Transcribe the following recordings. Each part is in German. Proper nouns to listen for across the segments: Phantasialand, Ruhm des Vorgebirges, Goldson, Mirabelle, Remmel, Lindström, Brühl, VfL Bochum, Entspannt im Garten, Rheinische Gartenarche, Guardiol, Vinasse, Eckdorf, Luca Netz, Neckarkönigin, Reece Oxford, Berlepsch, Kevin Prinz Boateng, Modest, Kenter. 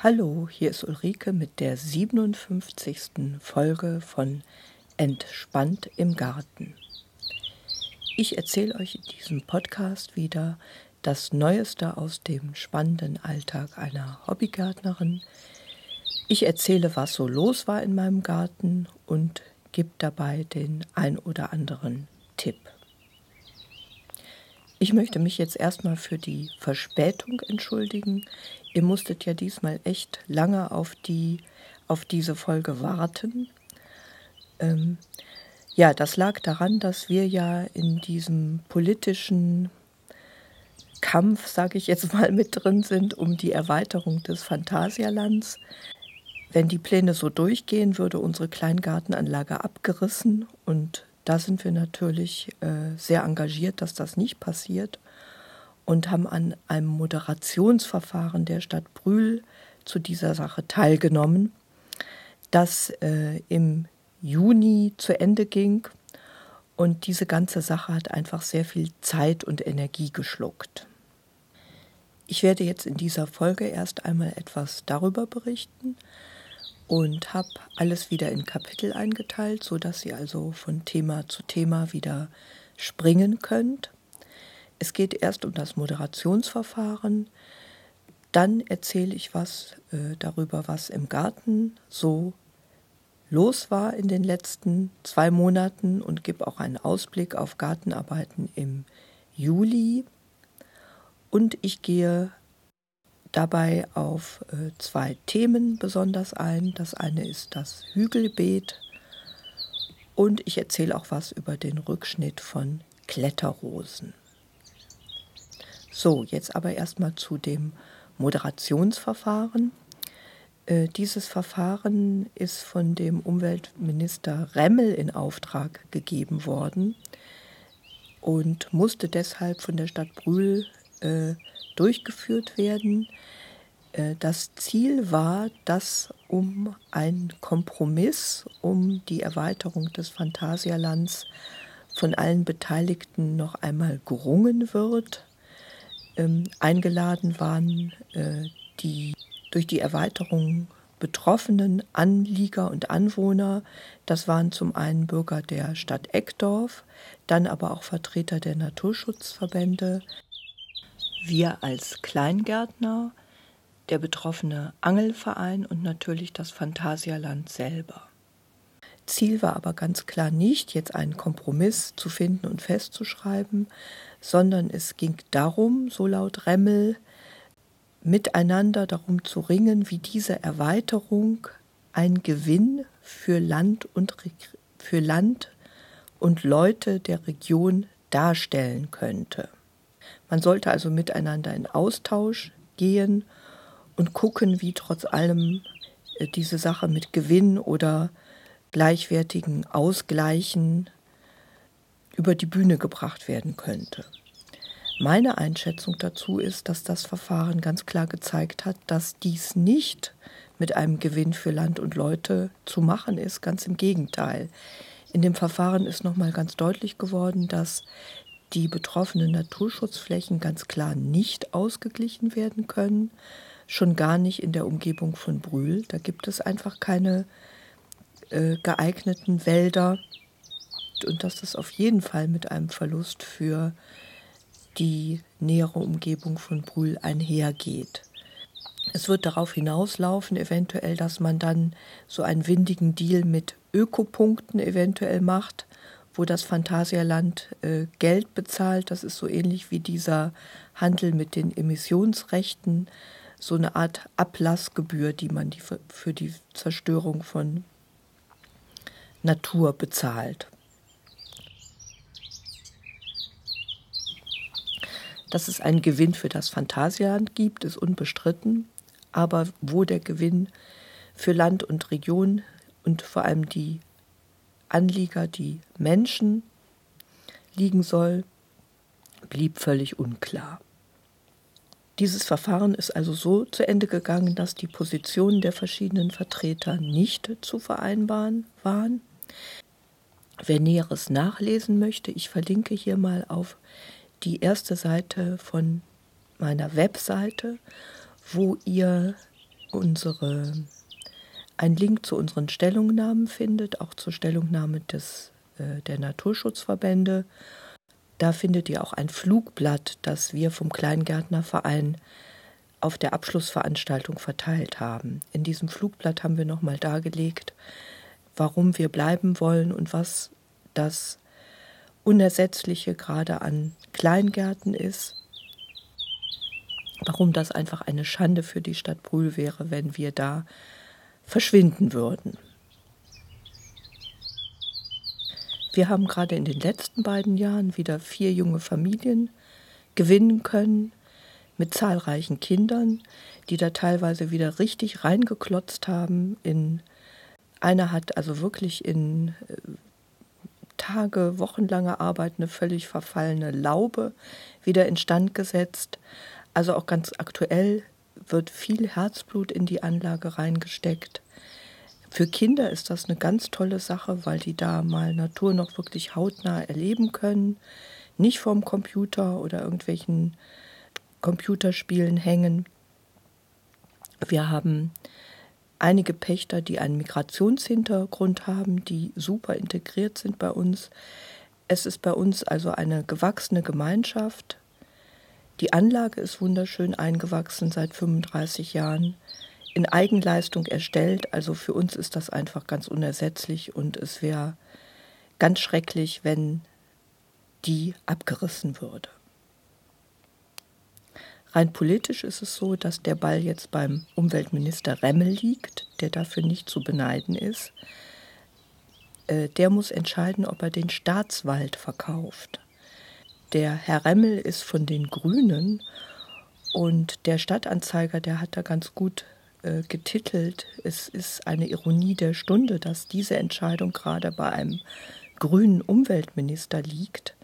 Hallo, hier ist Ulrike mit der 57. Folge von Entspannt im Garten. Ich erzähle euch in diesem Podcast wieder das Neueste aus dem spannenden Alltag einer Hobbygärtnerin. Ich erzähle, was so los war in meinem Garten und gebe dabei den ein oder anderen Tipp. Ich möchte mich jetzt erstmal für die Verspätung entschuldigen. Ihr musstet ja diesmal echt lange auf diese Folge warten. Das lag daran, dass wir ja in diesem politischen Kampf, sage ich jetzt mal, mit drin sind, um die Erweiterung des Phantasialands. Wenn die Pläne so durchgehen, würde unsere Kleingartenanlage abgerissen und da sind wir natürlich sehr engagiert, dass das nicht passiert und haben an einem Moderationsverfahren der Stadt Brühl zu dieser Sache teilgenommen, das im Juni zu Ende ging. Und diese ganze Sache hat einfach sehr viel Zeit und Energie geschluckt. Ich werde jetzt in dieser Folge erst einmal etwas darüber berichten, und habe alles wieder in Kapitel eingeteilt, sodass ihr also von Thema zu Thema wieder springen könnt. Es geht erst um das Moderationsverfahren, dann erzähle ich was darüber, was im Garten so los war in den letzten 2 Monaten und gebe auch einen Ausblick auf Gartenarbeiten im Juli. Und ich gehe dabei auf 2 Themen besonders ein. Das eine ist das Hügelbeet und ich erzähle auch was über den Rückschnitt von Kletterrosen. So, jetzt aber erstmal zu dem Moderationsverfahren. Dieses Verfahren ist von dem Umweltminister Remmel in Auftrag gegeben worden und musste deshalb von der Stadt Brühl durchgeführt werden. Das Ziel war, dass um einen Kompromiss, um die Erweiterung des Phantasialands von allen Beteiligten noch einmal gerungen wird. Eingeladen waren die durch die Erweiterung betroffenen Anlieger und Anwohner. Das waren zum einen Bürger der Stadt Eckdorf, dann aber auch Vertreter der Naturschutzverbände, wir als Kleingärtner, der betroffene Angelverein und natürlich das Phantasialand selber. Ziel war aber ganz klar nicht, jetzt einen Kompromiss zu finden und festzuschreiben, sondern es ging darum, so laut Remmel, miteinander darum zu ringen, wie diese Erweiterung ein Gewinn für Land und Leute der Region darstellen könnte. Man sollte also miteinander in Austausch gehen und gucken, wie trotz allem diese Sache mit Gewinn oder gleichwertigen Ausgleichen über die Bühne gebracht werden könnte. Meine Einschätzung dazu ist, dass das Verfahren ganz klar gezeigt hat, dass dies nicht mit einem Gewinn für Land und Leute zu machen ist, ganz im Gegenteil. In dem Verfahren ist nochmal ganz deutlich geworden, dass die betroffenen Naturschutzflächen ganz klar nicht ausgeglichen werden können, schon gar nicht in der Umgebung von Brühl. Da gibt es einfach keine geeigneten Wälder und dass das auf jeden Fall mit einem Verlust für die nähere Umgebung von Brühl einhergeht. Es wird darauf hinauslaufen, eventuell, dass man dann so einen windigen Deal mit Ökopunkten eventuell macht, wo das Phantasialand Geld bezahlt. Das ist so ähnlich wie dieser Handel mit den Emissionsrechten, so eine Art Ablassgebühr, die man für die Zerstörung von Natur bezahlt. Dass es einen Gewinn für das Phantasialand gibt, ist unbestritten, aber wo der Gewinn für Land und Region und vor allem die Anlieger, die Menschen liegen soll, blieb völlig unklar. Dieses Verfahren ist also so zu Ende gegangen, dass die Positionen der verschiedenen Vertreter nicht zu vereinbaren waren. Wer Näheres nachlesen möchte, ich verlinke hier mal auf die erste Seite von meiner Webseite, wo ihr einen Link zu unseren Stellungnahmen findet, auch zur Stellungnahme der Naturschutzverbände. Da findet ihr auch ein Flugblatt, das wir vom Kleingärtnerverein auf der Abschlussveranstaltung verteilt haben. In diesem Flugblatt haben wir nochmal dargelegt, warum wir bleiben wollen und was das Unersetzliche gerade an Kleingärten ist. Warum das einfach eine Schande für die Stadt Brühl wäre, wenn wir da verschwinden würden. Wir haben gerade in den letzten beiden Jahren wieder 4 junge Familien gewinnen können mit zahlreichen Kindern, die da teilweise wieder richtig reingeklotzt haben. Einer hat also wirklich in Tage, wochenlange Arbeit eine völlig verfallene Laube wieder instand gesetzt. Also auch ganz aktuell wird viel Herzblut in die Anlage reingesteckt. Für Kinder ist das eine ganz tolle Sache, weil die da mal Natur noch wirklich hautnah erleben können, nicht vorm Computer oder irgendwelchen Computerspielen hängen. Wir haben einige Pächter, die einen Migrationshintergrund haben, die super integriert sind bei uns. Es ist bei uns also eine gewachsene Gemeinschaft. Die Anlage ist wunderschön eingewachsen seit 35 Jahren, in Eigenleistung erstellt. Also für uns ist das einfach ganz unersetzlich und es wäre ganz schrecklich, wenn die abgerissen würde. Rein politisch ist es so, dass der Ball jetzt beim Umweltminister Remmel liegt, der dafür nicht zu beneiden ist. Der muss entscheiden, ob er den Staatswald verkauft. Der Herr Remmel ist von den Grünen und der Stadtanzeiger, der hat da ganz gut getitelt, es ist eine Ironie der Stunde, dass diese Entscheidung gerade bei einem grünen Umweltminister liegt.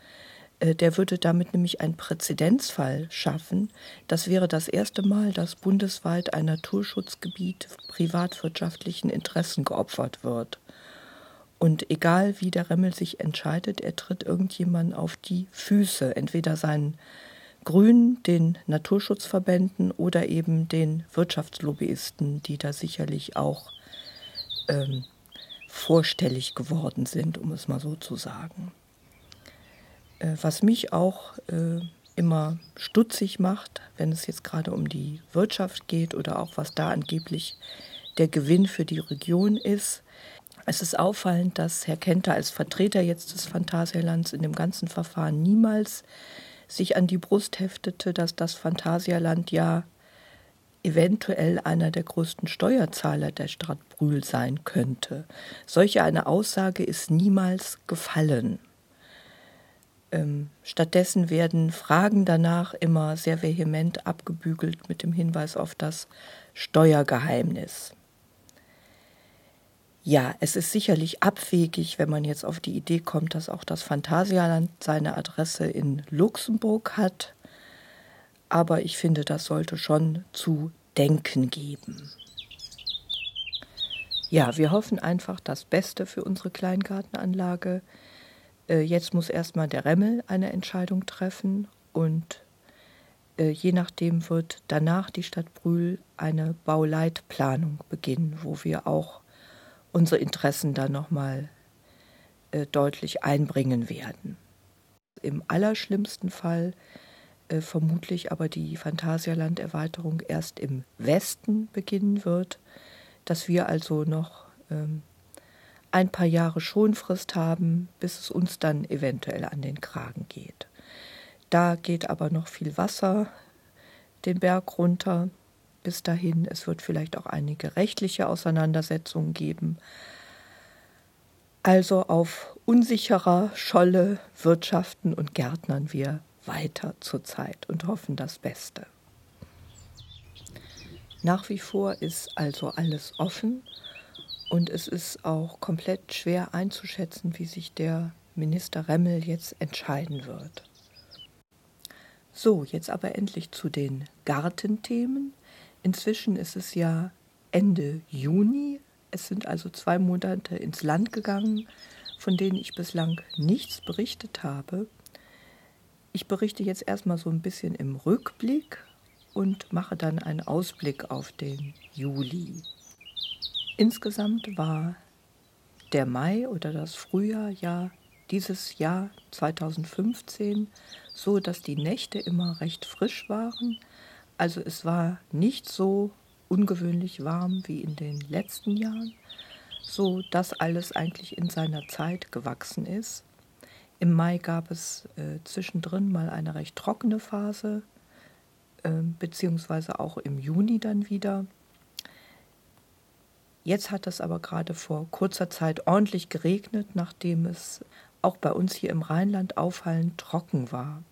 Der würde damit nämlich einen Präzedenzfall schaffen. Das wäre das erste Mal, dass bundesweit ein Naturschutzgebiet privatwirtschaftlichen Interessen geopfert wird. Und egal, wie der Remmel sich entscheidet, er tritt irgendjemanden auf die Füße. Entweder seinen Grünen, den Naturschutzverbänden oder eben den Wirtschaftslobbyisten, die da sicherlich auch vorstellig geworden sind, um es mal so zu sagen. Was mich auch immer stutzig macht, wenn es jetzt gerade um die Wirtschaft geht oder auch was da angeblich der Gewinn für die Region ist. Es ist auffallend, dass Herr Kenter als Vertreter jetzt des Phantasialands in dem ganzen Verfahren niemals sich an die Brust heftete, dass das Phantasialand ja eventuell einer der größten Steuerzahler der Stadt Brühl sein könnte. Solche eine Aussage ist niemals gefallen. Stattdessen werden Fragen danach immer sehr vehement abgebügelt mit dem Hinweis auf das Steuergeheimnis. Ja, es ist sicherlich abwegig, wenn man jetzt auf die Idee kommt, dass auch das Phantasialand seine Adresse in Luxemburg hat. Aber ich finde, das sollte schon zu denken geben. Ja, wir hoffen einfach das Beste für unsere Kleingartenanlage. Jetzt muss erstmal der Remmel eine Entscheidung treffen und je nachdem wird danach die Stadt Brühl eine Bauleitplanung beginnen, wo wir auch unsere Interessen dann nochmal deutlich einbringen werden. Im allerschlimmsten Fall vermutlich aber die Phantasialand-Erweiterung erst im Westen beginnen wird, dass wir also noch ein paar Jahre Schonfrist haben, bis es uns dann eventuell an den Kragen geht. Da geht aber noch viel Wasser den Berg runter. Bis dahin, es wird vielleicht auch einige rechtliche Auseinandersetzungen geben. Also auf unsicherer Scholle wirtschaften und gärtnern wir weiter zurzeit und hoffen das Beste. Nach wie vor ist also alles offen und es ist auch komplett schwer einzuschätzen, wie sich der Minister Remmel jetzt entscheiden wird. So, jetzt aber endlich zu den Gartenthemen. Inzwischen ist es ja Ende Juni. Es sind also 2 Monate ins Land gegangen, von denen ich bislang nichts berichtet habe. Ich berichte jetzt erstmal so ein bisschen im Rückblick und mache dann einen Ausblick auf den Juli. Insgesamt war der Mai oder das Frühjahr ja dieses Jahr 2015 so, dass die Nächte immer recht frisch waren. Also es war nicht so ungewöhnlich warm wie in den letzten Jahren, so dass alles eigentlich in seiner Zeit gewachsen ist. Im Mai gab es zwischendrin mal eine recht trockene Phase, beziehungsweise auch im Juni dann wieder. Jetzt hat es aber gerade vor kurzer Zeit ordentlich geregnet, nachdem es auch bei uns hier im Rheinland auffallend trocken war.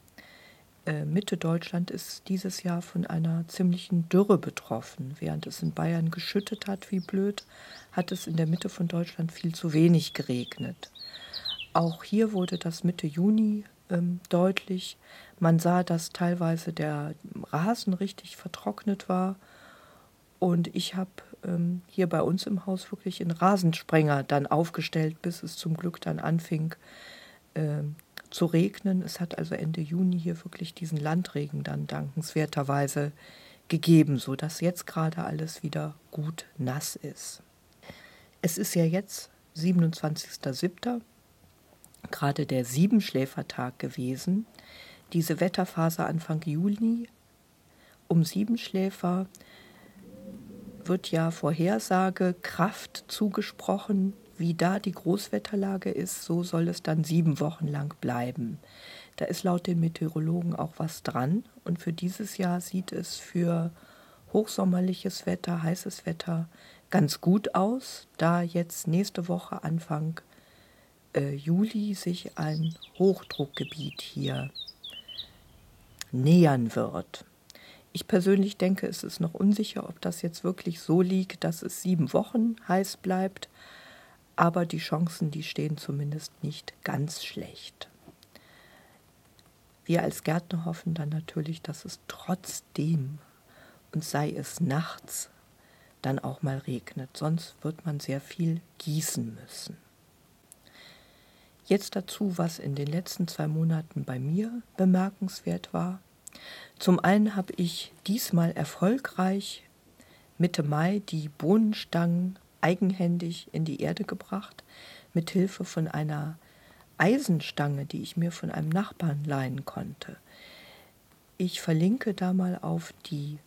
Mitte Deutschland ist dieses Jahr von einer ziemlichen Dürre betroffen. Während es in Bayern geschüttet hat, wie blöd, hat es in der Mitte von Deutschland viel zu wenig geregnet. Auch hier wurde das Mitte Juni deutlich. Man sah, dass teilweise der Rasen richtig vertrocknet war. Und ich habe hier bei uns im Haus wirklich einen Rasensprenger dann aufgestellt, bis es zum Glück dann anfing zu regnen. Es hat also Ende Juni hier wirklich diesen Landregen dann dankenswerterweise gegeben, sodass jetzt gerade alles wieder gut nass ist. Es ist ja jetzt 27.07., gerade der Siebenschläfertag gewesen. Diese Wetterphase Anfang Juni um Siebenschläfer wird ja Vorhersage, Kraft zugesprochen. Wie da die Großwetterlage ist, so soll es dann 7 Wochen lang bleiben. Da ist laut den Meteorologen auch was dran. Und für dieses Jahr sieht es für hochsommerliches Wetter, heißes Wetter ganz gut aus, da jetzt nächste Woche Anfang Juli sich ein Hochdruckgebiet hier nähern wird. Ich persönlich denke, es ist noch unsicher, ob das jetzt wirklich so liegt, dass es 7 Wochen heiß bleibt. Aber die Chancen, die stehen zumindest nicht ganz schlecht. Wir als Gärtner hoffen dann natürlich, dass es trotzdem, und sei es nachts, dann auch mal regnet. Sonst wird man sehr viel gießen müssen. Jetzt dazu, was in den letzten 2 Monaten bei mir bemerkenswert war. Zum einen habe ich diesmal erfolgreich Mitte Mai die Bohnenstangen eigenhändig in die Erde gebracht, mit Hilfe von einer Eisenstange, die ich mir von einem Nachbarn leihen konnte. Ich verlinke da mal auf die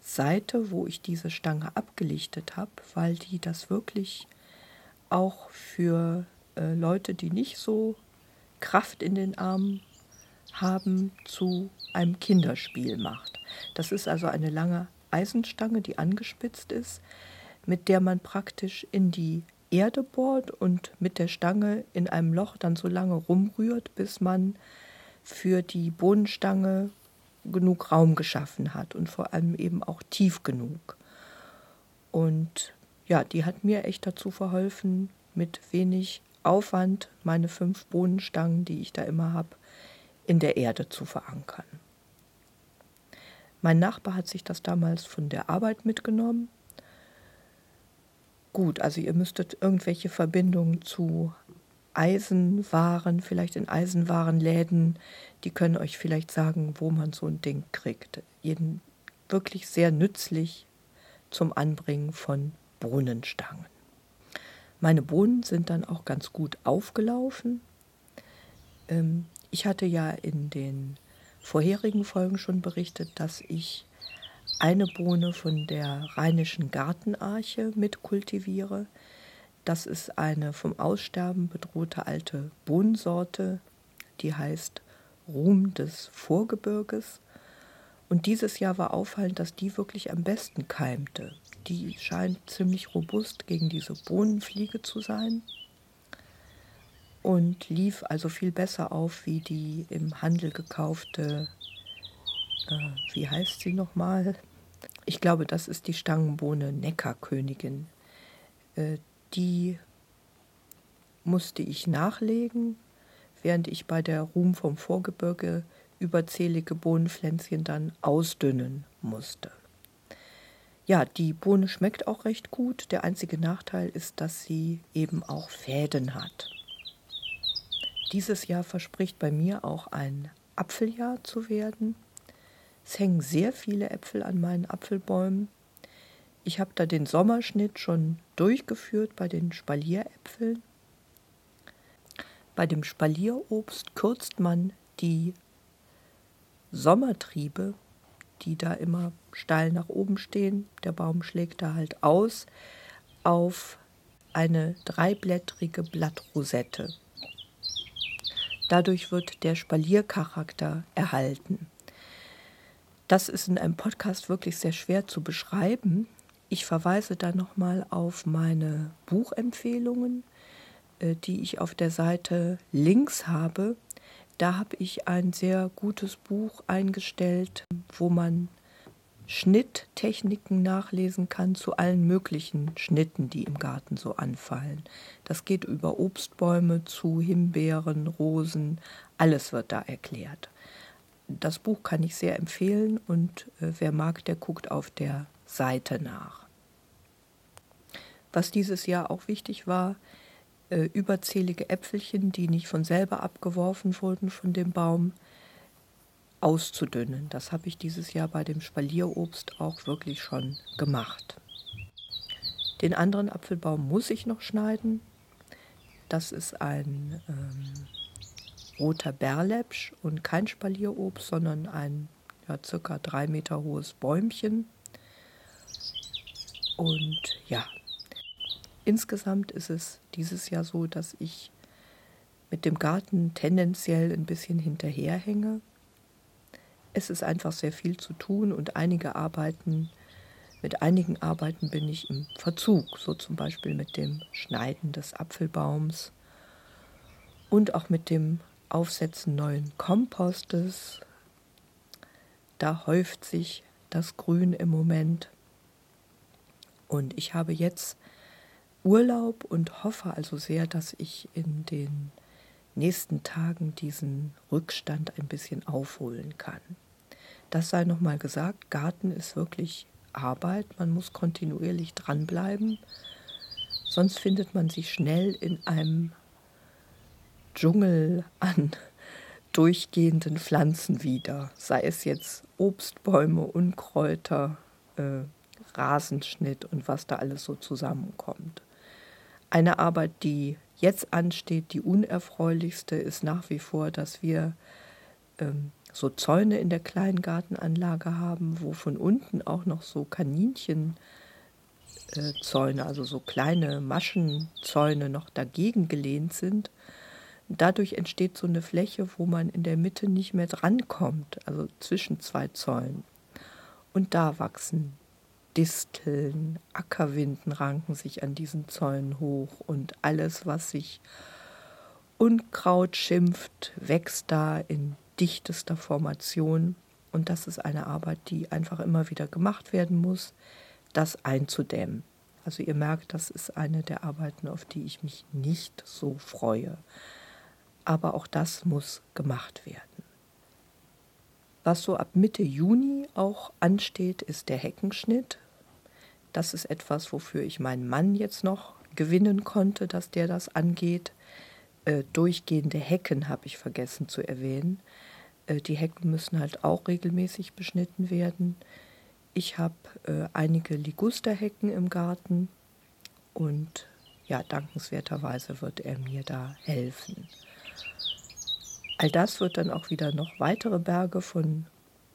Seite, wo ich diese Stange abgelichtet habe, weil die das wirklich auch für Leute, die nicht so Kraft in den Armen haben, zu einem Kinderspiel macht. Das ist also eine lange Eisenstange, die angespitzt ist, mit der man praktisch in die Erde bohrt und mit der Stange in einem Loch dann so lange rumrührt, bis man für die Bohnenstange genug Raum geschaffen hat und vor allem eben auch tief genug. Und ja, die hat mir echt dazu verholfen, mit wenig Aufwand meine 5 Bohnenstangen, die ich da immer habe, in der Erde zu verankern. Mein Nachbar hat sich das damals von der Arbeit mitgenommen. Gut, also ihr müsstet irgendwelche Verbindungen zu Eisenwaren, vielleicht in Eisenwarenläden, die können euch vielleicht sagen, wo man so ein Ding kriegt. Wirklich sehr nützlich zum Anbringen von Bohnenstangen. Meine Bohnen sind dann auch ganz gut aufgelaufen. Ich hatte ja in den vorherigen Folgen schon berichtet, dass ich eine Bohne von der Rheinischen Gartenarche mitkultiviere. Das ist eine vom Aussterben bedrohte alte Bohnensorte, die heißt Ruhm des Vorgebirges. Und dieses Jahr war auffallend, dass die wirklich am besten keimte. Die scheint ziemlich robust gegen diese Bohnenfliege zu sein. Und lief also viel besser auf wie die im Handel gekaufte, wie heißt sie nochmal? Ich glaube, das ist die Stangenbohne Neckarkönigin. Die musste ich nachlegen, während ich bei der Ruhm vom Vorgebirge überzählige Bohnenpflänzchen dann ausdünnen musste. Ja, die Bohne schmeckt auch recht gut. Der einzige Nachteil ist, dass sie eben auch Fäden hat. Dieses Jahr verspricht bei mir auch ein Apfeljahr zu werden. Es hängen sehr viele Äpfel an meinen Apfelbäumen. Ich habe da den Sommerschnitt schon durchgeführt bei den Spalieräpfeln. Bei dem Spalierobst kürzt man die Sommertriebe, die da immer steil nach oben stehen. Der Baum schlägt da halt aus auf eine dreiblättrige Blattrosette. Dadurch wird der Spaliercharakter erhalten. Das ist in einem Podcast wirklich sehr schwer zu beschreiben. Ich verweise da nochmal auf meine Buchempfehlungen, die ich auf der Seite links habe. Da habe ich ein sehr gutes Buch eingestellt, wo man Schnitttechniken nachlesen kann zu allen möglichen Schnitten, die im Garten so anfallen. Das geht über Obstbäume zu Himbeeren, Rosen, alles wird da erklärt. Das Buch kann ich sehr empfehlen und wer mag, der guckt auf der Seite nach. Was dieses Jahr auch wichtig war, überzählige Äpfelchen, die nicht von selber abgeworfen wurden von dem Baum, auszudünnen. Das habe ich dieses Jahr bei dem Spalierobst auch wirklich schon gemacht. Den anderen Apfelbaum muss ich noch schneiden. Das ist ein roter Berlepsch und kein Spalierobst, sondern ein ca. 3 Meter hohes Bäumchen. Und ja, insgesamt ist es dieses Jahr so, dass ich mit dem Garten tendenziell ein bisschen hinterherhänge. Es ist einfach sehr viel zu tun und mit einigen Arbeiten bin ich im Verzug, so zum Beispiel mit dem Schneiden des Apfelbaums und auch mit dem Aufsetzen neuen Kompostes. Da häuft sich das Grün im Moment und ich habe jetzt Urlaub und hoffe also sehr, dass ich in den nächsten Tagen diesen Rückstand ein bisschen aufholen kann. Das sei nochmal gesagt, Garten ist wirklich Arbeit, man muss kontinuierlich dranbleiben, sonst findet man sich schnell in einem Dschungel an durchgehenden Pflanzen wieder, sei es jetzt Obstbäume, Unkräuter, Rasenschnitt und was da alles so zusammenkommt. Eine Arbeit, die jetzt ansteht, die unerfreulichste, ist nach wie vor, dass wir so Zäune in der kleinen Gartenanlage haben, wo von unten auch noch so Kaninchenzäune, also so kleine Maschenzäune noch dagegen gelehnt sind. Dadurch entsteht so eine Fläche, wo man in der Mitte nicht mehr drankommt, also zwischen 2 Zäunen. Und da wachsen Disteln, Ackerwinden ranken sich an diesen Zäunen hoch und alles, was sich Unkraut schimpft, wächst da in dichtester Formation. Und das ist eine Arbeit, die einfach immer wieder gemacht werden muss, das einzudämmen. Also ihr merkt, das ist eine der Arbeiten, auf die ich mich nicht so freue. Aber auch das muss gemacht werden. Was so ab Mitte Juni auch ansteht, ist der Heckenschnitt. Das ist etwas, wofür ich meinen Mann jetzt noch gewinnen konnte, dass der das angeht. Durchgehende Hecken habe ich vergessen zu erwähnen. Die Hecken müssen halt auch regelmäßig beschnitten werden. Ich habe einige Ligusterhecken im Garten und ja, dankenswerterweise wird er mir da helfen. All das wird dann auch wieder noch weitere Berge von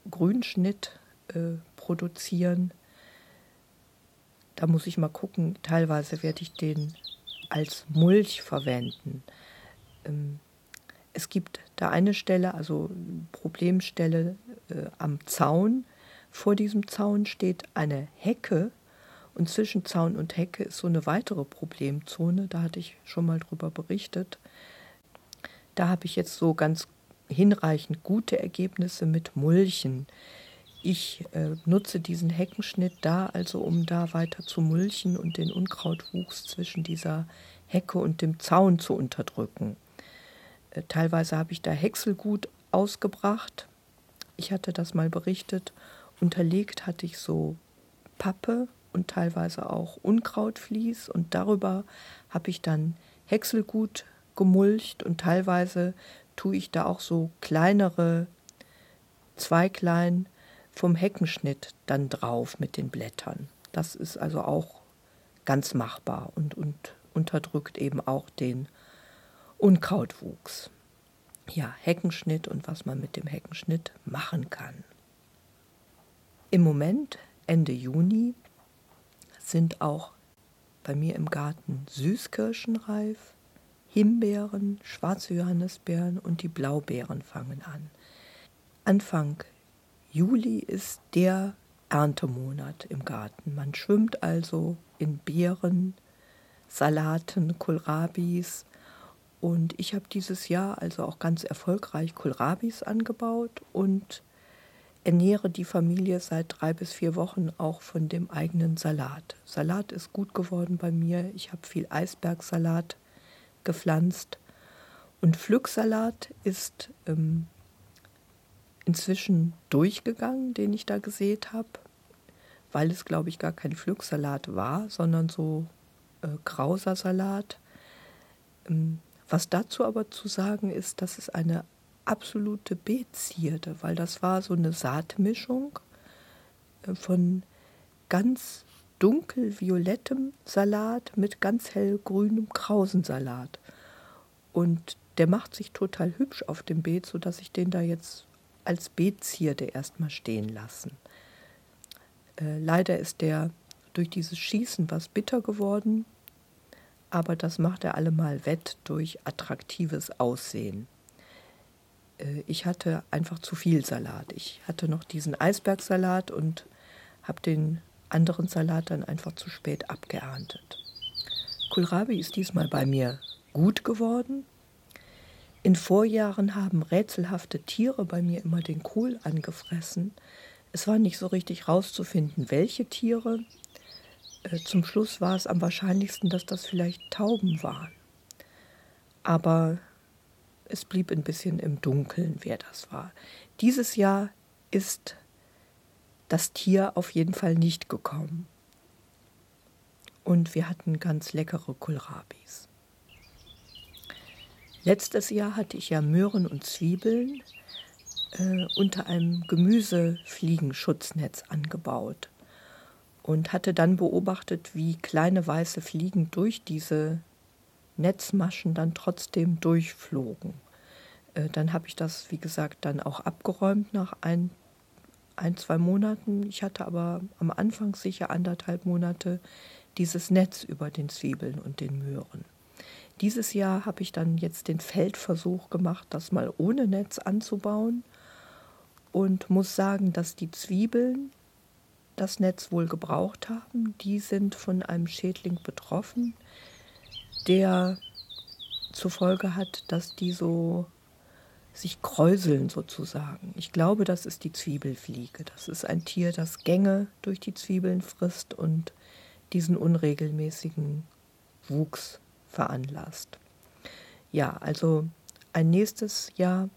Grünschnitt produzieren. Da muss ich mal gucken, teilweise werde ich den als Mulch verwenden. Es gibt da eine Stelle, also Problemstelle am Zaun. Vor diesem Zaun steht eine Hecke und zwischen Zaun und Hecke ist so eine weitere Problemzone. Da hatte ich schon mal drüber berichtet. Da habe ich jetzt so ganz hinreichend gute Ergebnisse mit Mulchen. Ich nutze diesen Heckenschnitt da, also um da weiter zu mulchen und den Unkrautwuchs zwischen dieser Hecke und dem Zaun zu unterdrücken. Teilweise habe ich da Häckselgut ausgebracht. Ich hatte das mal berichtet. Unterlegt hatte ich so Pappe und teilweise auch Unkrautvlies. Und darüber habe ich dann Häckselgut gemulcht und teilweise tue ich da auch so kleinere Zweiglein vom Heckenschnitt dann drauf mit den Blättern. Das ist also auch ganz machbar und unterdrückt eben auch den Unkrautwuchs. Ja, Heckenschnitt und was man mit dem Heckenschnitt machen kann. Im Moment, Ende Juni, sind auch bei mir im Garten Süßkirschen reif, Himbeeren, schwarze Johannisbeeren und die Blaubeeren fangen an. Anfang Juli ist der Erntemonat im Garten. Man schwimmt also in Beeren, Salaten, Kohlrabis. Und ich habe dieses Jahr also auch ganz erfolgreich Kohlrabis angebaut und ernähre die Familie seit 3 bis 4 Wochen auch von dem eigenen Salat. Salat ist gut geworden bei mir. Ich habe viel Eisbergsalat gepflanzt. Und Pflücksalat ist inzwischen durchgegangen, den ich da gesät habe, weil es, glaube ich, gar kein Pflücksalat war, sondern so Krausersalat. Was dazu aber zu sagen ist, dass es eine absolute Beetzierde, weil das war so eine Saatmischung von ganz dunkelviolettem Salat mit ganz hellgrünem Krausensalat. Und der macht sich total hübsch auf dem Beet, sodass ich den da jetzt als Beetzierde erstmal stehen lassen. Leider ist der durch dieses Schießen was bitter geworden, aber das macht er allemal wett durch attraktives Aussehen. Ich hatte einfach zu viel Salat. Ich hatte noch diesen Eisbergsalat und habe den anderen Salat dann einfach zu spät abgeerntet. Kohlrabi ist diesmal bei mir gut geworden. In Vorjahren haben rätselhafte Tiere bei mir immer den Kohl angefressen. Es war nicht so richtig rauszufinden, welche Tiere. Zum Schluss war es am wahrscheinlichsten, dass das vielleicht Tauben waren. Aber es blieb ein bisschen im Dunkeln, wer das war. Dieses Jahr ist das Tier auf jeden Fall nicht gekommen. Und wir hatten ganz leckere Kohlrabis. Letztes Jahr hatte ich ja Möhren und Zwiebeln unter einem Gemüsefliegenschutznetz angebaut und hatte dann beobachtet, wie kleine weiße Fliegen durch diese Netzmaschen dann trotzdem durchflogen. Dann habe ich das, wie gesagt, dann auch abgeräumt nach ein, zwei Monaten. Ich hatte aber am Anfang sicher 1,5 Monate dieses Netz über den Zwiebeln und den Möhren. Dieses Jahr habe ich dann jetzt den Feldversuch gemacht, das mal ohne Netz anzubauen und muss sagen, dass die Zwiebeln das Netz wohl gebraucht haben. Die sind von einem Schädling betroffen, der zur Folge hat, dass die so sich kräuseln sozusagen. Ich glaube, das ist die Zwiebelfliege. Das ist ein Tier, das Gänge durch die Zwiebeln frisst und diesen unregelmäßigen Wuchs veranlasst. Ja, also ein nächstes Jahr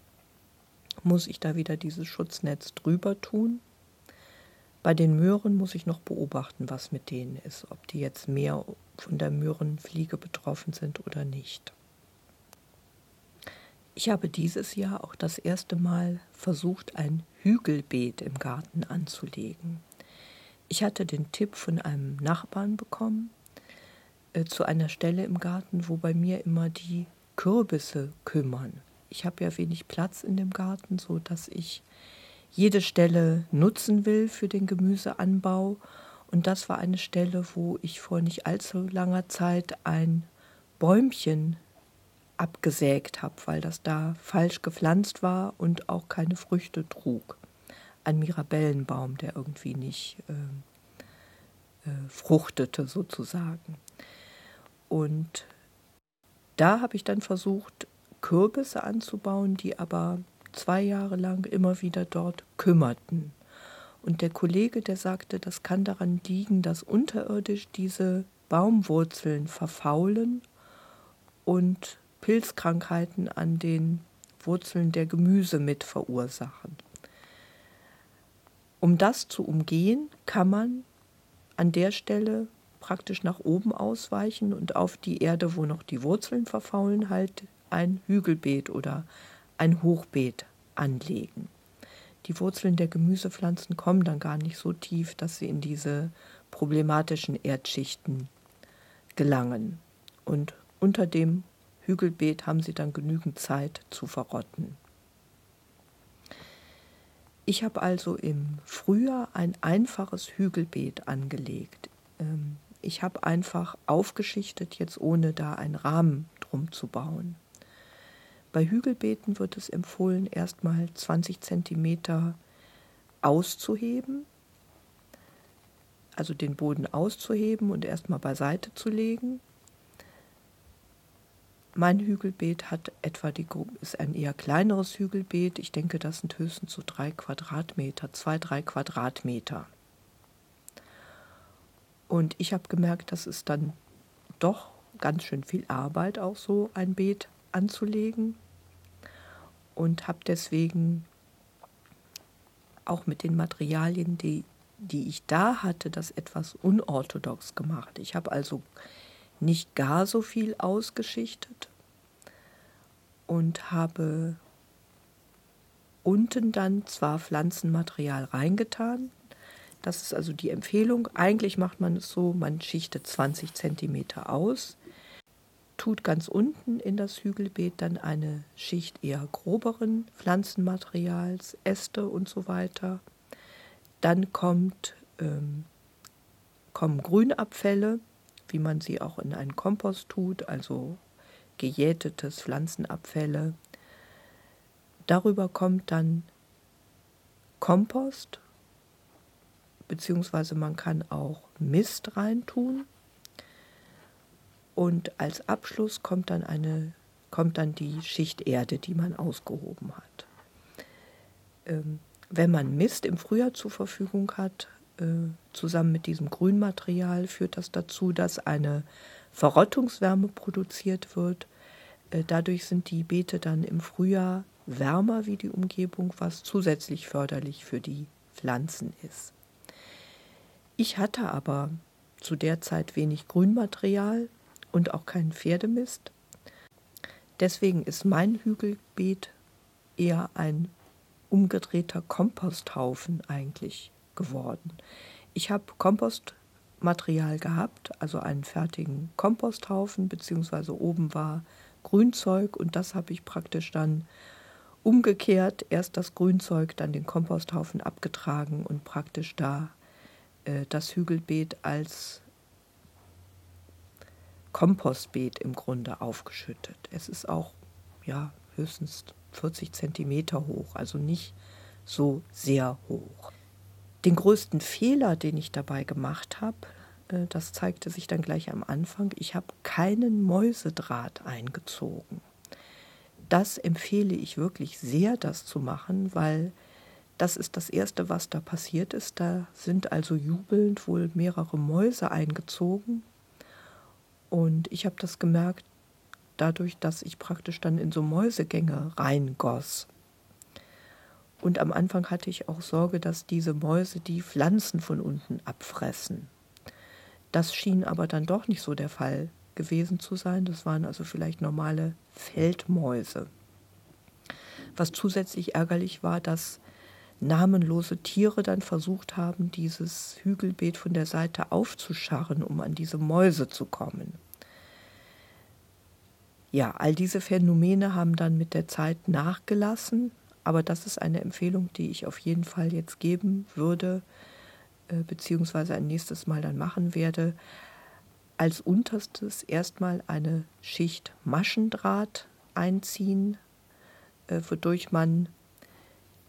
muss ich da wieder dieses Schutznetz drüber tun. Bei den Möhren muss ich noch beobachten, was mit denen ist, ob die jetzt mehr von der Möhrenfliege betroffen sind oder nicht. Ich habe dieses Jahr auch das erste Mal versucht, ein Hügelbeet im Garten anzulegen. Ich hatte den Tipp von einem Nachbarn bekommen, zu einer Stelle im Garten, wo bei mir immer die Kürbisse kümmern. Ich habe ja wenig Platz in dem Garten, so dass ich jede Stelle nutzen will für den Gemüseanbau. Und das war eine Stelle, wo ich vor nicht allzu langer Zeit ein Bäumchen abgesägt habe, weil das da falsch gepflanzt war und auch keine Früchte trug. Ein Mirabellenbaum, der irgendwie nicht fruchtete sozusagen. Und da habe ich dann versucht, Kürbisse anzubauen, die aber 2 Jahre lang immer wieder dort kümmerten. Und der Kollege, der sagte, das kann daran liegen, dass unterirdisch diese Baumwurzeln verfaulen und Pilzkrankheiten an den Wurzeln der Gemüse mit verursachen. Um das zu umgehen, kann man an der Stelle praktisch nach oben ausweichen und auf die Erde, wo noch die Wurzeln verfaulen, halt ein Hügelbeet oder ein Hochbeet anlegen. die Wurzeln der Gemüsepflanzen kommen dann gar nicht so tief, dass sie in diese problematischen Erdschichten gelangen. Und unter dem Hügelbeet haben sie dann genügend Zeit zu verrotten. Ich habe also im Frühjahr ein einfaches Hügelbeet angelegt. Ich habe einfach aufgeschichtet, jetzt ohne da einen Rahmen drum zu bauen. Bei Hügelbeeten wird es empfohlen, erstmal 20 cm auszuheben, also den Boden auszuheben und erstmal beiseite zu legen. Mein Hügelbeet hat etwa ist ein eher kleineres Hügelbeet. Ich denke, das sind höchstens so 2-3 Quadratmeter. Und ich habe gemerkt, das ist dann doch ganz schön viel Arbeit, auch so ein Beet anzulegen. Und habe deswegen auch mit den Materialien, die ich da hatte, das etwas unorthodox gemacht. Ich habe also nicht gar so viel ausgeschichtet und habe unten dann zwar Pflanzenmaterial reingetan. Das ist also die Empfehlung. Eigentlich macht man es so, man schichtet 20 cm aus, tut ganz unten in das Hügelbeet dann eine Schicht eher groberen Pflanzenmaterials, Äste und so weiter. Dann kommen Grünabfälle, wie man sie auch in einen Kompost tut, also gejätetes Pflanzenabfälle. Darüber kommt dann Kompost, beziehungsweise man kann auch Mist reintun. Und als Abschluss kommt dann die Schicht Erde, die man ausgehoben hat. Wenn man Mist im Frühjahr zur Verfügung hat, zusammen mit diesem Grünmaterial, führt das dazu, dass eine Verrottungswärme produziert wird. Dadurch sind die Beete dann im Frühjahr wärmer wie die Umgebung, was zusätzlich förderlich für die Pflanzen ist. Ich hatte aber zu der Zeit wenig Grünmaterial und auch keinen Pferdemist. Deswegen ist mein Hügelbeet eher ein umgedrehter Komposthaufen eigentlich geworden. Ich habe Kompostmaterial gehabt, also einen fertigen Komposthaufen, beziehungsweise oben war Grünzeug und das habe ich praktisch dann umgekehrt, erst das Grünzeug, dann den Komposthaufen abgetragen und praktisch da das Hügelbeet als Kompostbeet im Grunde aufgeschüttet. Es ist auch höchstens 40 cm hoch, also nicht so sehr hoch. Den größten Fehler, den ich dabei gemacht habe, das zeigte sich dann gleich am Anfang, ich habe keinen Mäusedraht eingezogen. Das empfehle ich wirklich sehr, das zu machen, weil das ist das Erste, was da passiert ist. Da sind also jubelnd wohl mehrere Mäuse eingezogen. Und ich habe das gemerkt, dadurch, dass ich praktisch dann in so Mäusegänge reingoss. Und am Anfang hatte ich auch Sorge, dass diese Mäuse die Pflanzen von unten abfressen. Das schien aber dann doch nicht so der Fall gewesen zu sein. Das waren also vielleicht normale Feldmäuse. Was zusätzlich ärgerlich war, dass namenlose Tiere dann versucht haben, dieses Hügelbeet von der Seite aufzuscharren, um an diese Mäuse zu kommen. Ja, all diese Phänomene haben dann mit der Zeit nachgelassen. Aber das ist eine Empfehlung, die ich auf jeden Fall jetzt geben würde, beziehungsweise ein nächstes Mal dann machen werde. Als unterstes erstmal eine Schicht Maschendraht einziehen, wodurch man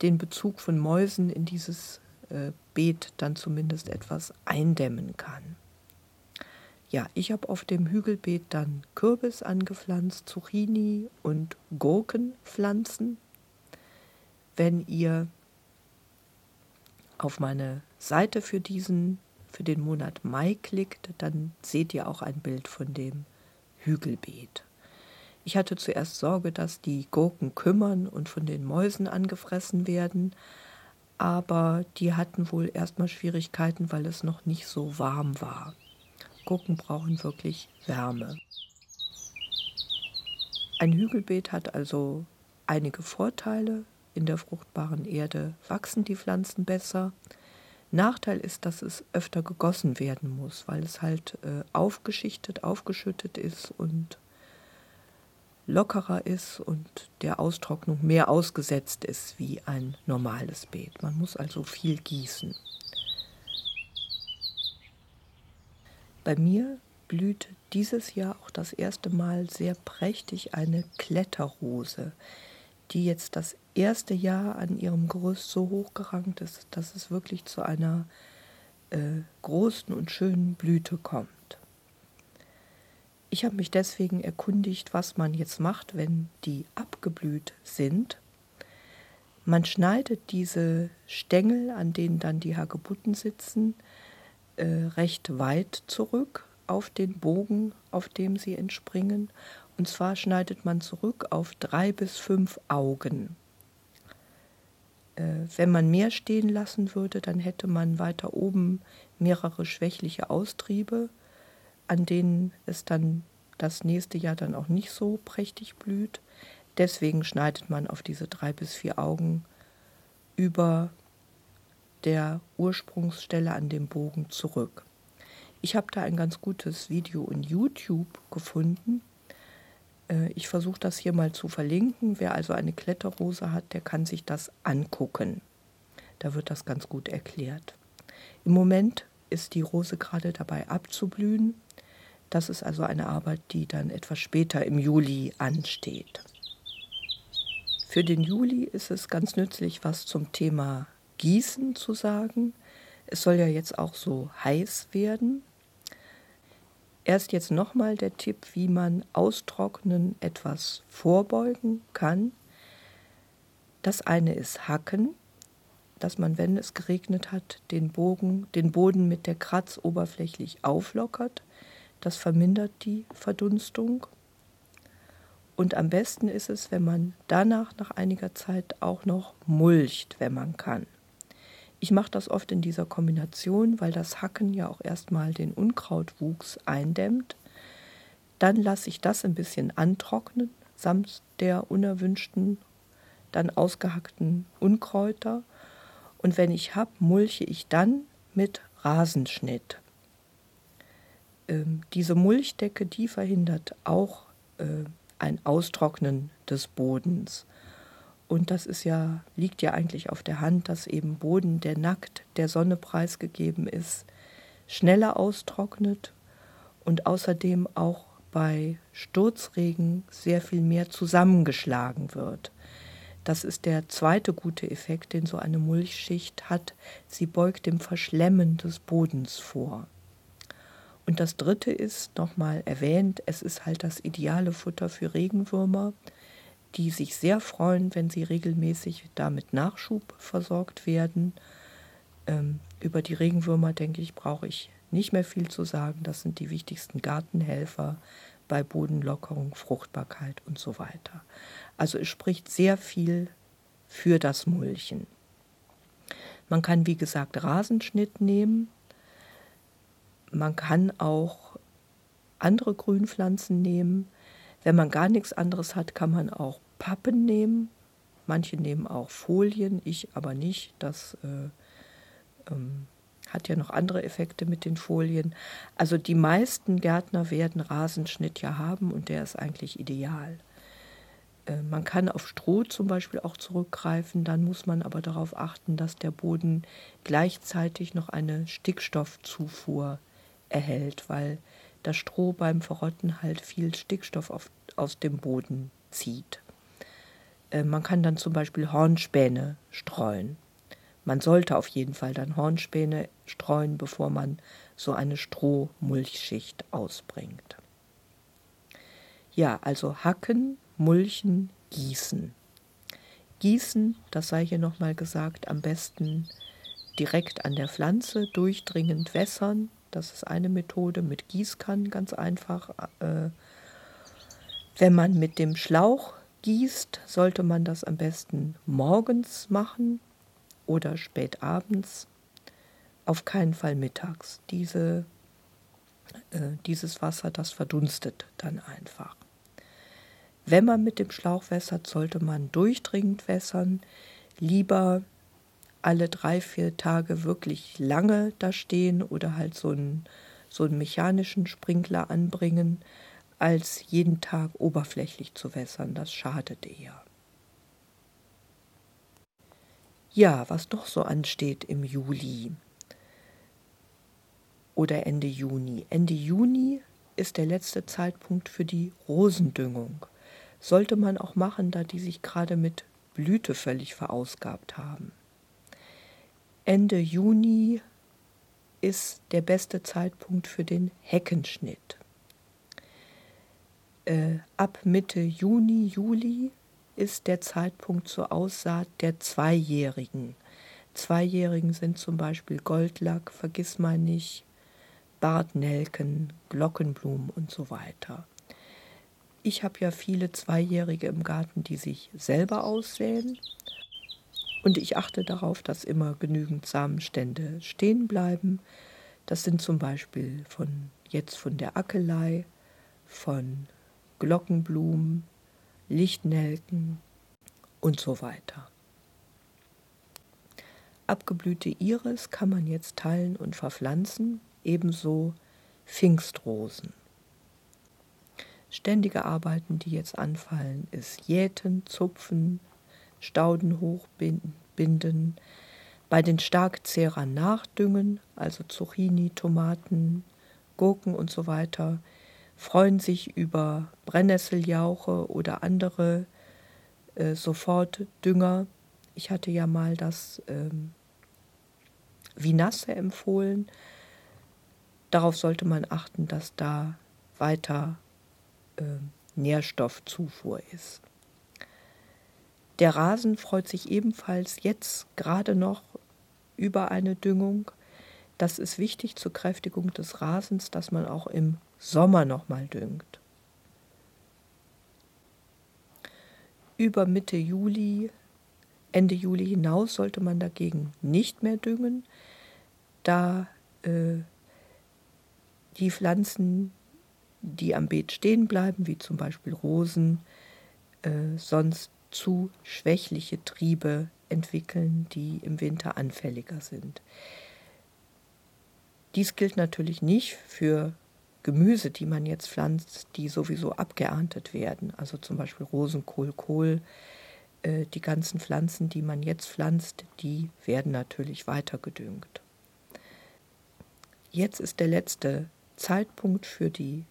den Bezug von Mäusen in dieses Beet dann zumindest etwas eindämmen kann. Ja, ich habe auf dem Hügelbeet dann Kürbis angepflanzt, Zucchini und Gurkenpflanzen. Wenn ihr auf meine Seite für den Monat Mai klickt, dann seht ihr auch ein Bild von dem Hügelbeet. Ich hatte zuerst Sorge, dass die Gurken kümmern und von den Mäusen angefressen werden, aber die hatten wohl erstmal Schwierigkeiten, weil es noch nicht so warm war. Gurken brauchen wirklich Wärme. Ein Hügelbeet hat also einige Vorteile. in der fruchtbaren Erde wachsen die Pflanzen besser. Nachteil ist, dass es öfter gegossen werden muss, weil es halt aufgeschichtet, aufgeschüttet ist und lockerer ist und der Austrocknung mehr ausgesetzt ist wie ein normales Beet. Man muss also viel gießen. Bei mir blüht dieses Jahr auch das erste Mal sehr prächtig eine Kletterrose, die jetzt das erste Jahr an ihrem Gerüst so hochgerankt ist, dass es wirklich zu einer großen und schönen Blüte kommt. Ich habe mich deswegen erkundigt, was man jetzt macht, wenn die abgeblüht sind. Man schneidet diese Stängel, an denen dann die Hagebutten sitzen, recht weit zurück auf den Bogen, auf dem sie entspringen. Und zwar schneidet man zurück auf 3 bis 5 Augen. Wenn man mehr stehen lassen würde, dann hätte man weiter oben mehrere schwächliche Austriebe, an denen es dann das nächste Jahr dann auch nicht so prächtig blüht. Deswegen schneidet man auf diese 3 bis 4 Augen über der Ursprungsstelle an dem Bogen zurück. Ich habe da ein ganz gutes Video in YouTube gefunden. Ich versuche das hier mal zu verlinken. Wer also eine Kletterrose hat, der kann sich das angucken. Da wird das ganz gut erklärt. Im Moment ist die Rose gerade dabei abzublühen. Das ist also eine Arbeit, die dann etwas später im Juli ansteht. Für den Juli ist es ganz nützlich, was zum Thema Gießen zu sagen. Es soll ja jetzt auch so heiß werden. Erst jetzt nochmal der Tipp, wie man Austrocknen etwas vorbeugen kann. Das eine ist Hacken, dass man, wenn es geregnet hat, den Boden mit der Kratz oberflächlich auflockert. Das vermindert die Verdunstung. Und am besten ist es, wenn man danach nach einiger Zeit auch noch mulcht, wenn man kann. Ich mache das oft in dieser Kombination, weil das Hacken ja auch erstmal den Unkrautwuchs eindämmt. Dann lasse ich das ein bisschen antrocknen, samt der unerwünschten, dann ausgehackten Unkräuter. Und wenn ich habe, mulche ich dann mit Rasenschnitt. Diese Mulchdecke, die verhindert auch ein Austrocknen des Bodens. Und das ist ja, liegt ja eigentlich auf der Hand, dass eben Boden, der nackt der Sonne preisgegeben ist, schneller austrocknet und außerdem auch bei Sturzregen sehr viel mehr zusammengeschlagen wird. Das ist der zweite gute Effekt, den so eine Mulchschicht hat. Sie beugt dem Verschlemmen des Bodens vor. Und das dritte ist, nochmal erwähnt, es ist halt das ideale Futter für Regenwürmer, die sich sehr freuen, wenn sie regelmäßig damit Nachschub versorgt werden. Über die Regenwürmer, denke ich, brauche ich nicht mehr viel zu sagen. Das sind die wichtigsten Gartenhelfer bei Bodenlockerung, Fruchtbarkeit und so weiter. Also es spricht sehr viel für das Mulchen. Man kann, wie gesagt, Rasenschnitt nehmen. Man kann auch andere Grünpflanzen nehmen. Wenn man gar nichts anderes hat, kann man auch Pappen nehmen. Manche nehmen auch Folien, ich aber nicht. Das hat ja noch andere Effekte mit den Folien. Also die meisten Gärtner werden Rasenschnitt ja haben und der ist eigentlich ideal. Man kann auf Stroh zum Beispiel auch zurückgreifen, dann muss man aber darauf achten, dass der Boden gleichzeitig noch eine Stickstoffzufuhr erhält, weil das Stroh beim Verrotten halt viel Stickstoff aus dem Boden zieht. Man kann dann zum Beispiel Hornspäne streuen. Man sollte auf jeden Fall dann Hornspäne streuen, bevor man so eine Strohmulchschicht ausbringt. Ja, also hacken, mulchen, gießen. Gießen, das sei hier nochmal gesagt, am besten direkt an der Pflanze, durchdringend wässern. Das ist eine Methode mit Gießkannen, ganz einfach. Wenn man mit dem Schlauch gießt, sollte man das am besten morgens machen oder spät abends. Auf keinen Fall mittags. Dieses Wasser, das verdunstet dann einfach. Wenn man mit dem Schlauch wässert, sollte man durchdringend wässern. Lieber alle 3-4 Tage wirklich lange da stehen oder halt so einen mechanischen Sprinkler anbringen, als jeden Tag oberflächlich zu wässern. Das schadet eher. Ja, was noch so ansteht im Juli oder Ende Juni. Ende Juni ist der letzte Zeitpunkt für die Rosendüngung. Sollte man auch machen, da die sich gerade mit Blüte völlig verausgabt haben. Ende Juni ist der beste Zeitpunkt für den Heckenschnitt. Ab Mitte Juni, Juli ist der Zeitpunkt zur Aussaat der Zweijährigen. Zweijährigen sind zum Beispiel Goldlack, Vergissmeinnicht, Bartnelken, Glockenblumen und so weiter. Ich habe ja viele Zweijährige im Garten, die sich selber aussäen. Und ich achte darauf, dass immer genügend Samenstände stehen bleiben. Das sind zum Beispiel von der Akelei, von Glockenblumen, Lichtnelken und so weiter. Abgeblühte Iris kann man jetzt teilen und verpflanzen, ebenso Pfingstrosen. Ständige Arbeiten, die jetzt anfallen, ist Jäten, Zupfen, Stauden hochbinden, bei den Starkzehrern nachdüngen, also Zucchini, Tomaten, Gurken und so weiter, freuen sich über Brennnesseljauche oder andere Sofortdünger. Ich hatte ja mal das Vinasse empfohlen. Darauf sollte man achten, dass da weiter Nährstoffzufuhr ist. Der Rasen freut sich ebenfalls jetzt gerade noch über eine Düngung. Das ist wichtig zur Kräftigung des Rasens, dass man auch im Sommer nochmal düngt. Über Mitte Juli, Ende Juli hinaus sollte man dagegen nicht mehr düngen, da die Pflanzen, die am Beet stehen bleiben, wie zum Beispiel Rosen, sonst zu schwächliche Triebe entwickeln, die im Winter anfälliger sind. Dies gilt natürlich nicht für Gemüse, die man jetzt pflanzt, die sowieso abgeerntet werden. Also zum Beispiel Rosenkohl, Kohl, die ganzen Pflanzen, die man jetzt pflanzt, die werden natürlich weiter gedüngt. Jetzt ist der letzte Zeitpunkt für die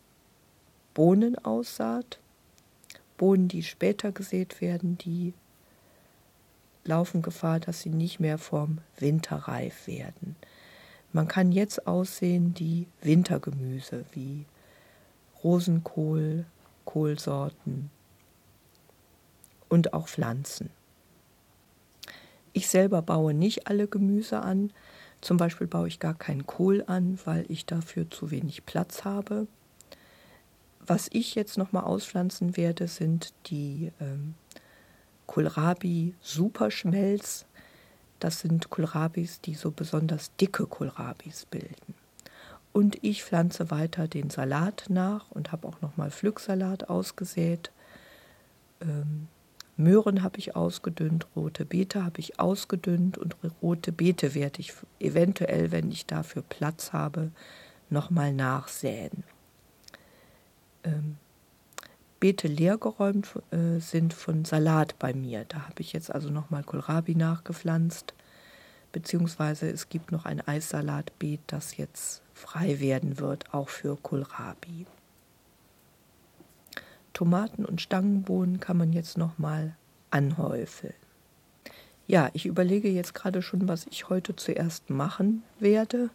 Bohnenaussaat. Bohnen, die später gesät werden, die laufen Gefahr, dass sie nicht mehr vorm Winter reif werden. Man kann jetzt aussehen die Wintergemüse wie Rosenkohl, Kohlsorten und auch Pflanzen. Ich selber baue nicht alle Gemüse an. Zum Beispiel baue ich gar keinen Kohl an, weil ich dafür zu wenig Platz habe. Was ich jetzt nochmal auspflanzen werde, sind die Kohlrabi-Superschmelz. Das sind Kohlrabis, die so besonders dicke Kohlrabis bilden. Und ich pflanze weiter den Salat nach und habe auch nochmal Pflücksalat ausgesät. Möhren habe ich ausgedünnt, rote Beete habe ich ausgedünnt und rote Beete werde ich eventuell, wenn ich dafür Platz habe, nochmal nachsäen. Beete leergeräumt sind von Salat bei mir. Da habe ich jetzt also nochmal Kohlrabi nachgepflanzt, beziehungsweise es gibt noch ein Eissalatbeet, das jetzt frei werden wird, auch für Kohlrabi. Tomaten und Stangenbohnen kann man jetzt nochmal anhäufeln. Ja, ich überlege jetzt gerade schon, was ich heute zuerst machen werde.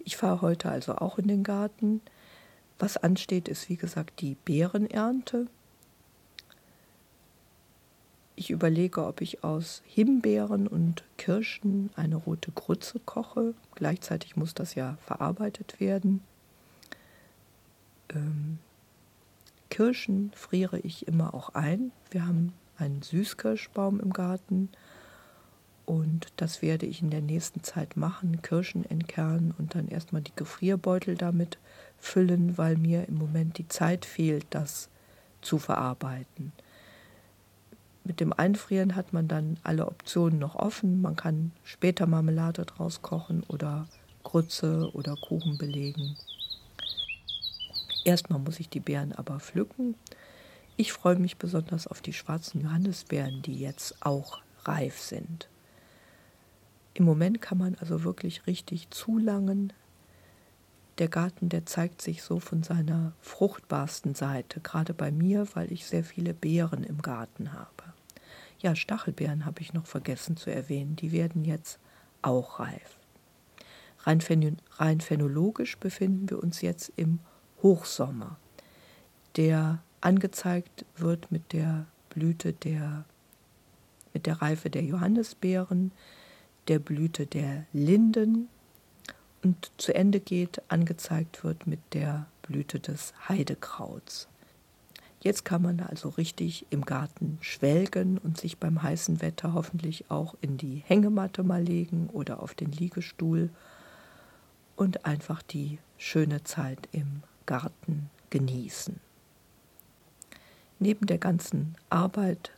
Ich fahre heute also auch in den Garten. Was ansteht, ist wie gesagt die Beerenernte. Ich überlege, ob ich aus Himbeeren und Kirschen eine rote Grütze koche. Gleichzeitig muss das ja verarbeitet werden. Kirschen friere ich immer auch ein. Wir haben einen Süßkirschbaum im Garten und das werde ich in der nächsten Zeit machen. Kirschen entkernen und dann erstmal die Gefrierbeutel damit füllen, weil mir im Moment die Zeit fehlt, das zu verarbeiten. Mit dem Einfrieren hat man dann alle Optionen noch offen. Man kann später Marmelade draus kochen oder Grütze oder Kuchen belegen. Erstmal muss ich die Beeren aber pflücken. Ich freue mich besonders auf die schwarzen Johannisbeeren, die jetzt auch reif sind. Im Moment kann man also wirklich richtig zulangen. Der Garten, der zeigt sich so von seiner fruchtbarsten Seite, gerade bei mir, weil ich sehr viele Beeren im Garten habe. Ja, Stachelbeeren habe ich noch vergessen zu erwähnen, die werden jetzt auch reif. Rein phänologisch befinden wir uns jetzt im Hochsommer, der angezeigt wird mit der Blüte mit der Reife der Johannisbeeren, der Blüte der Linden und zu Ende geht, angezeigt wird mit der Blüte des Heidekrauts. Jetzt kann man also richtig im Garten schwelgen und sich beim heißen Wetter hoffentlich auch in die Hängematte mal legen oder auf den Liegestuhl und einfach die schöne Zeit im Garten genießen. Neben der ganzen Arbeit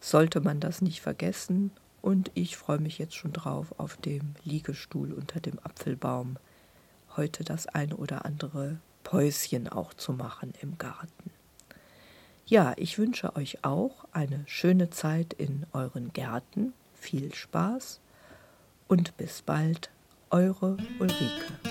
sollte man das nicht vergessen und ich freue mich jetzt schon drauf, auf dem Liegestuhl unter dem Apfelbaum heute das ein oder andere Päuschen auch zu machen im Garten. Ja, ich wünsche euch auch eine schöne Zeit in euren Gärten, viel Spaß und bis bald, eure Ulrike.